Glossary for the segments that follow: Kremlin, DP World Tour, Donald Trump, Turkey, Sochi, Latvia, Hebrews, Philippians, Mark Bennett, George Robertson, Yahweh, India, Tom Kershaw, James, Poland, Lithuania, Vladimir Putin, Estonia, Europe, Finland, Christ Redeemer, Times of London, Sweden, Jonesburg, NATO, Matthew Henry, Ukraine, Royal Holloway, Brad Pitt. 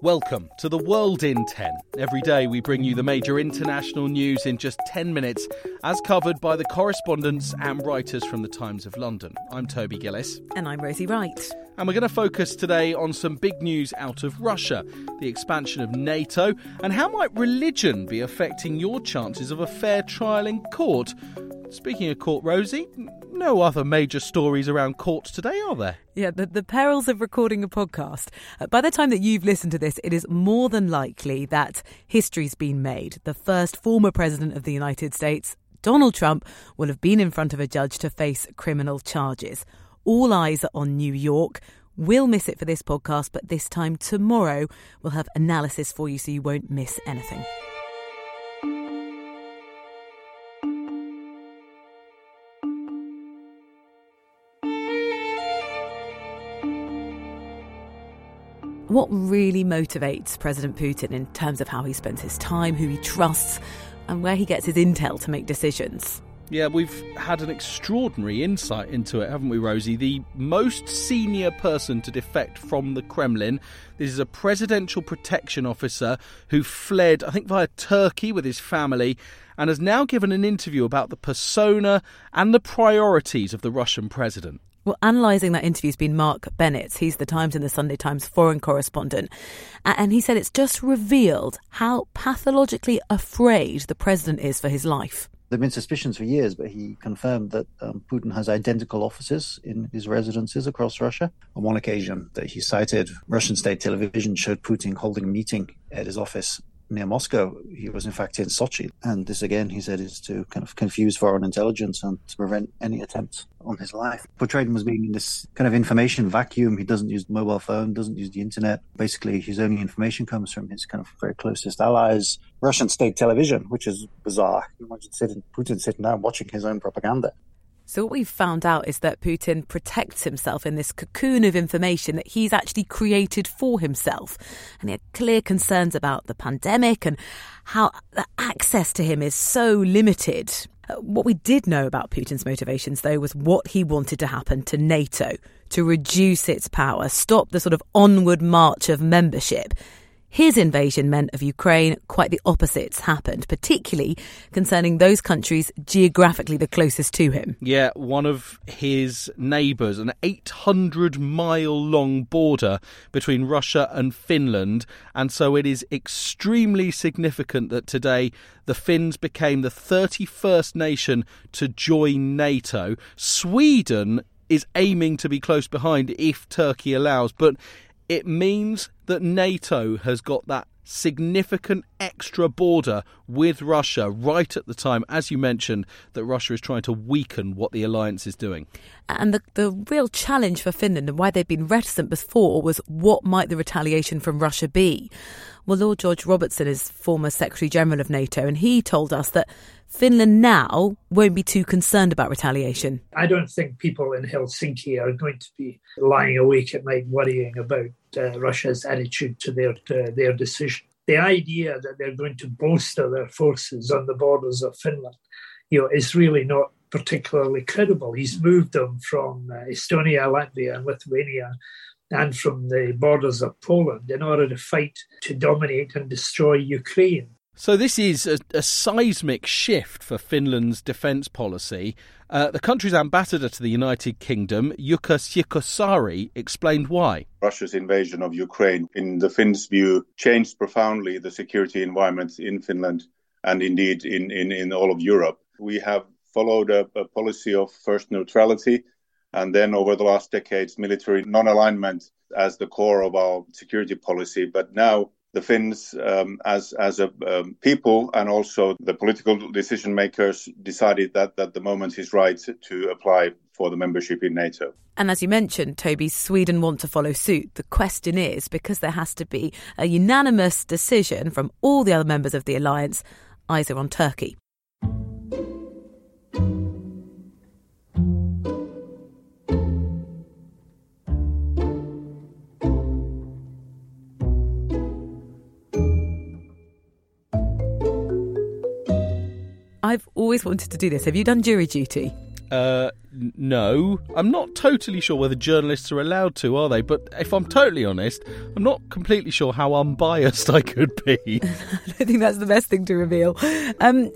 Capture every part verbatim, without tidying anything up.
Welcome to The World in ten. Every day we bring you the major international news in just ten minutes, as covered by the correspondents and writers from the Times of London. I'm Toby Gillis. And I'm Rosie Wright. And we're going to focus today on some big news out of Russia, the expansion of NATO, and how might religion be affecting your chances of a fair trial in court? Speaking of court, Rosie, no other major stories around court today, are there? Yeah, the, the perils of recording a podcast. Uh, by the time that you've listened to this, it is more than likely that history's been made. The first former president of the United States, Donald Trump, will have been in front of a judge to face criminal charges. All eyes are on New York. We'll miss it for this podcast, but this time tomorrow we'll have analysis for you so you won't miss anything. What really motivates President Putin in terms of how he spends his time, who he trusts, and where he gets his intel to make decisions? Yeah, we've had an extraordinary insight into it, haven't we, Rosie? The most senior person to defect from the Kremlin. This is a presidential protection officer who fled, I think, via Turkey with his family, and has now given an interview about the persona and the priorities of the Russian president. Well, analysing that interview has been Mark Bennett. He's the Times and the Sunday Times foreign correspondent. And he said it's just revealed how pathologically afraid the president is for his life. There have been suspicions for years, but he confirmed that um, Putin has identical offices in his residences across Russia. On one occasion that he cited, Russian state television showed Putin holding a meeting at his office near Moscow. He was in fact in Sochi. And this again, he said, is to kind of confuse foreign intelligence and to prevent any attempt on his life. Portrayed him as being in this kind of information vacuum. He doesn't use the mobile phone, doesn't use the internet. Basically, his only information comes from his kind of very closest allies, Russian state television, which is bizarre. You imagine sitting, Putin sitting down watching his own propaganda. So what we've found out is that Putin protects himself in this cocoon of information that he's actually created for himself. And he had clear concerns about the pandemic and how the access to him is so limited. What we did know about Putin's motivations, though, was what he wanted to happen to NATO, to reduce its power, stop the sort of onward march of membership. His invasion meant of Ukraine quite the opposite's happened, particularly concerning those countries geographically the closest to him. Yeah, one of his neighbours, an eight hundred mile long border between Russia and Finland. And so it is extremely significant that today the Finns became the thirty-first nation to join NATO. Sweden is aiming to be close behind if Turkey allows, but it means that NATO has got that significant extra border with Russia right at the time, as you mentioned, that Russia is trying to weaken what the alliance is doing. And the, the real challenge for Finland and why they've been reticent before was what might the retaliation from Russia be? Well, Lord George Robertson is former Secretary-General of NATO, and he told us that Finland now won't be too concerned about retaliation. I don't think people in Helsinki are going to be lying awake at night worrying about uh, Russia's attitude to their, to their decision. The idea that they're going to bolster their forces on the borders of Finland, you know, is really not particularly credible. He's moved them from uh, Estonia, Latvia and Lithuania and from the borders of Poland in order to fight to dominate and destroy Ukraine. So this is a, a seismic shift for Finland's defence policy. Uh, the country's ambassador to the United Kingdom, Yuka Jikosari, explained why. Russia's invasion of Ukraine, in the Finns' view, changed profoundly the security environment in Finland and indeed in, in, in all of Europe. We have followed a, a policy of first neutrality and then over the last decades military non-alignment as the core of our security policy, but now the Finns um, as as a um, people and also the political decision makers decided that, that the moment is right to apply for the membership in NATO. And as you mentioned, Toby, Sweden want to follow suit. The question is, because there has to be a unanimous decision from all the other members of the alliance, eyes are on Turkey. I've always wanted to do this. Have you done jury duty? Uh, no. I'm not totally sure whether journalists are allowed to, are they? But if I'm totally honest, I'm not completely sure how unbiased I could be. I don't think that's the best thing to reveal. Um,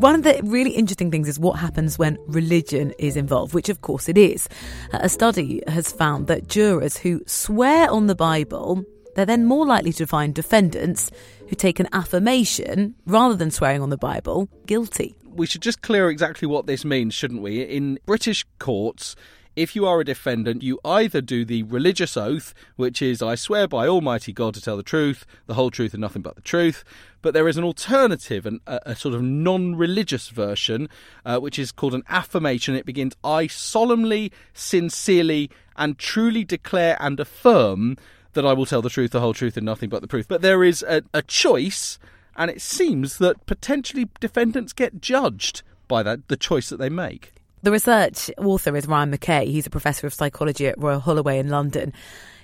one of the really interesting things is what happens when religion is involved, which of course it is. A study has found that jurors who swear on the Bible, they're then more likely to find defendants who take an affirmation, rather than swearing on the Bible, guilty. We should just clear exactly what this means, shouldn't we? In British courts, if you are a defendant, you either do the religious oath, which is, I swear by Almighty God to tell the truth, the whole truth and nothing but the truth. But there is an alternative, an, a, a sort of non-religious version, uh, which is called an affirmation. It begins, I solemnly, sincerely and truly declare and affirm that I will tell the truth, the whole truth and nothing but the truth. But there is a, a choice, and it seems that potentially defendants get judged by that, the choice that they make. The research author is Ryan McKay. He's a professor of psychology at Royal Holloway in London.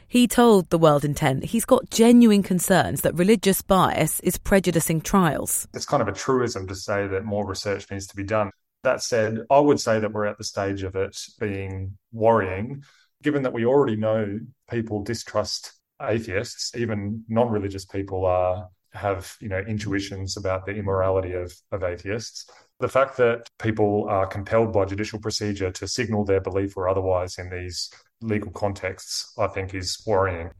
He told The World in ten he's got genuine concerns that religious bias is prejudicing trials. It's kind of a truism to say that more research needs to be done. That said, I would say that we're at the stage of it being worrying, given that we already know people distrust atheists, even non-religious people are have, you know, intuitions about the immorality of, of atheists. The fact that people are compelled by judicial procedure to signal their belief or otherwise in these legal contexts, I think, is worrying.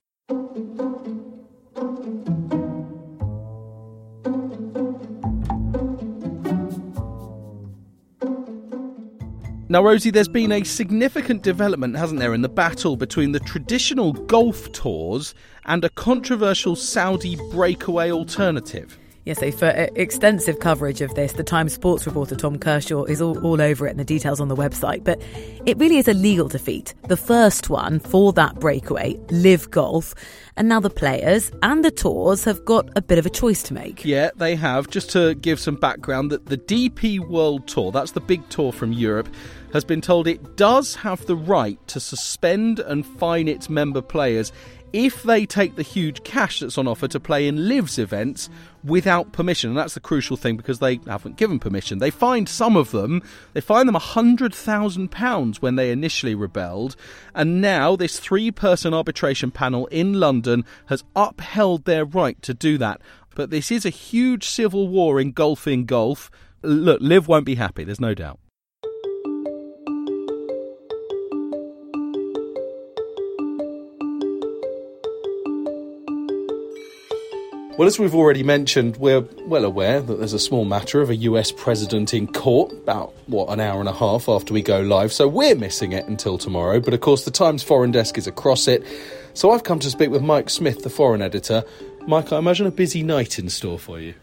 Now, Rosie, there's been a significant development, hasn't there, in the battle between the traditional golf tours and a controversial Saudi breakaway alternative. Yeah, so for extensive coverage of this, the Times sports reporter Tom Kershaw is all, all over it and the details on the website. But it really is a legal defeat, the first one for that breakaway, Liv Golf. And now the players and the tours have got a bit of a choice to make. Yeah, they have. Just to give some background, that the D P World Tour, that's the big tour from Europe, has been told it does have the right to suspend and fine its member players if they take the huge cash that's on offer to play in Liv's events without permission. And that's the crucial thing, because they haven't given permission. They fined some of them. They fined them one hundred thousand pounds when they initially rebelled. And now this three-person arbitration panel in London has upheld their right to do that. But this is a huge civil war engulfing golf. Look, Liv won't be happy, there's no doubt. Well, as we've already mentioned, we're well aware that there's a small matter of a U S president in court about, what, an hour and a half after we go live, so we're missing it until tomorrow. But, of course, the Times foreign desk is across it, so I've come to speak with Mike Smith, the foreign editor. Mike, I imagine a busy night in store for you.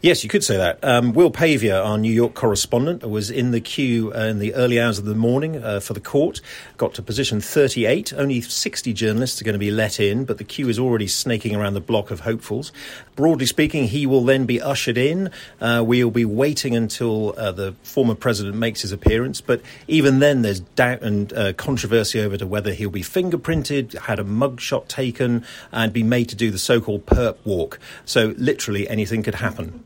Yes, you could say that. Um, Will Pavia, our New York correspondent, was in the queue uh, in the early hours of the morning uh, for the court, got to position thirty-eight. Only sixty journalists are going to be let in, but the queue is already snaking around the block of hopefuls. Broadly speaking, he will then be ushered in. Uh, we'll be waiting until uh, the former president makes his appearance, but even then there's doubt and uh, controversy over to whether he'll be fingerprinted, had a mugshot taken, and be made to do the so-called perp walk. So literally anything could happen.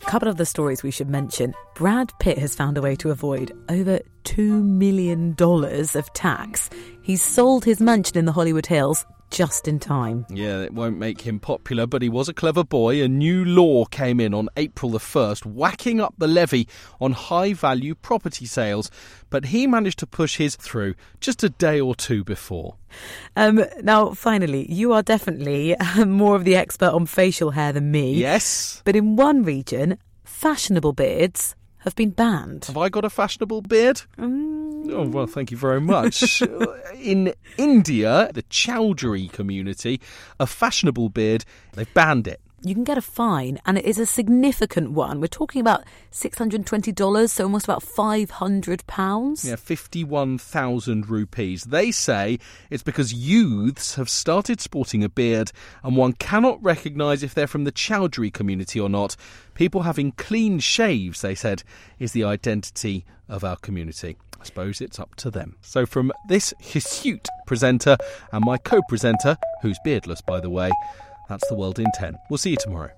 A couple of the stories we should mention. Brad Pitt has found a way to avoid over two million dollars of tax. He's sold his mansion in the Hollywood Hills just in time. Yeah, it won't make him popular, but he was a clever boy. A new law came in on April the first, whacking up the levy on high-value property sales. But he managed to push his through just a day or two before. Um, now, finally, you are definitely more of the expert on facial hair than me. Yes. But in one region, fashionable beards have been banned. Have I got a fashionable beard? Mm. Oh, well, thank you very much. In India, the Chowdhury community, a fashionable beard, they've banned it. You can get a fine, and it is a significant one. We're talking about six hundred twenty dollars, so almost about five hundred pounds. Yeah, fifty-one thousand rupees. They say it's because youths have started sporting a beard, and one cannot recognise if they're from the Chowdhury community or not. People having clean shaves, they said, is the identity of our community. I suppose it's up to them. So from this hirsute presenter and my co-presenter, who's beardless, by the way, that's The World in ten. We'll see you tomorrow.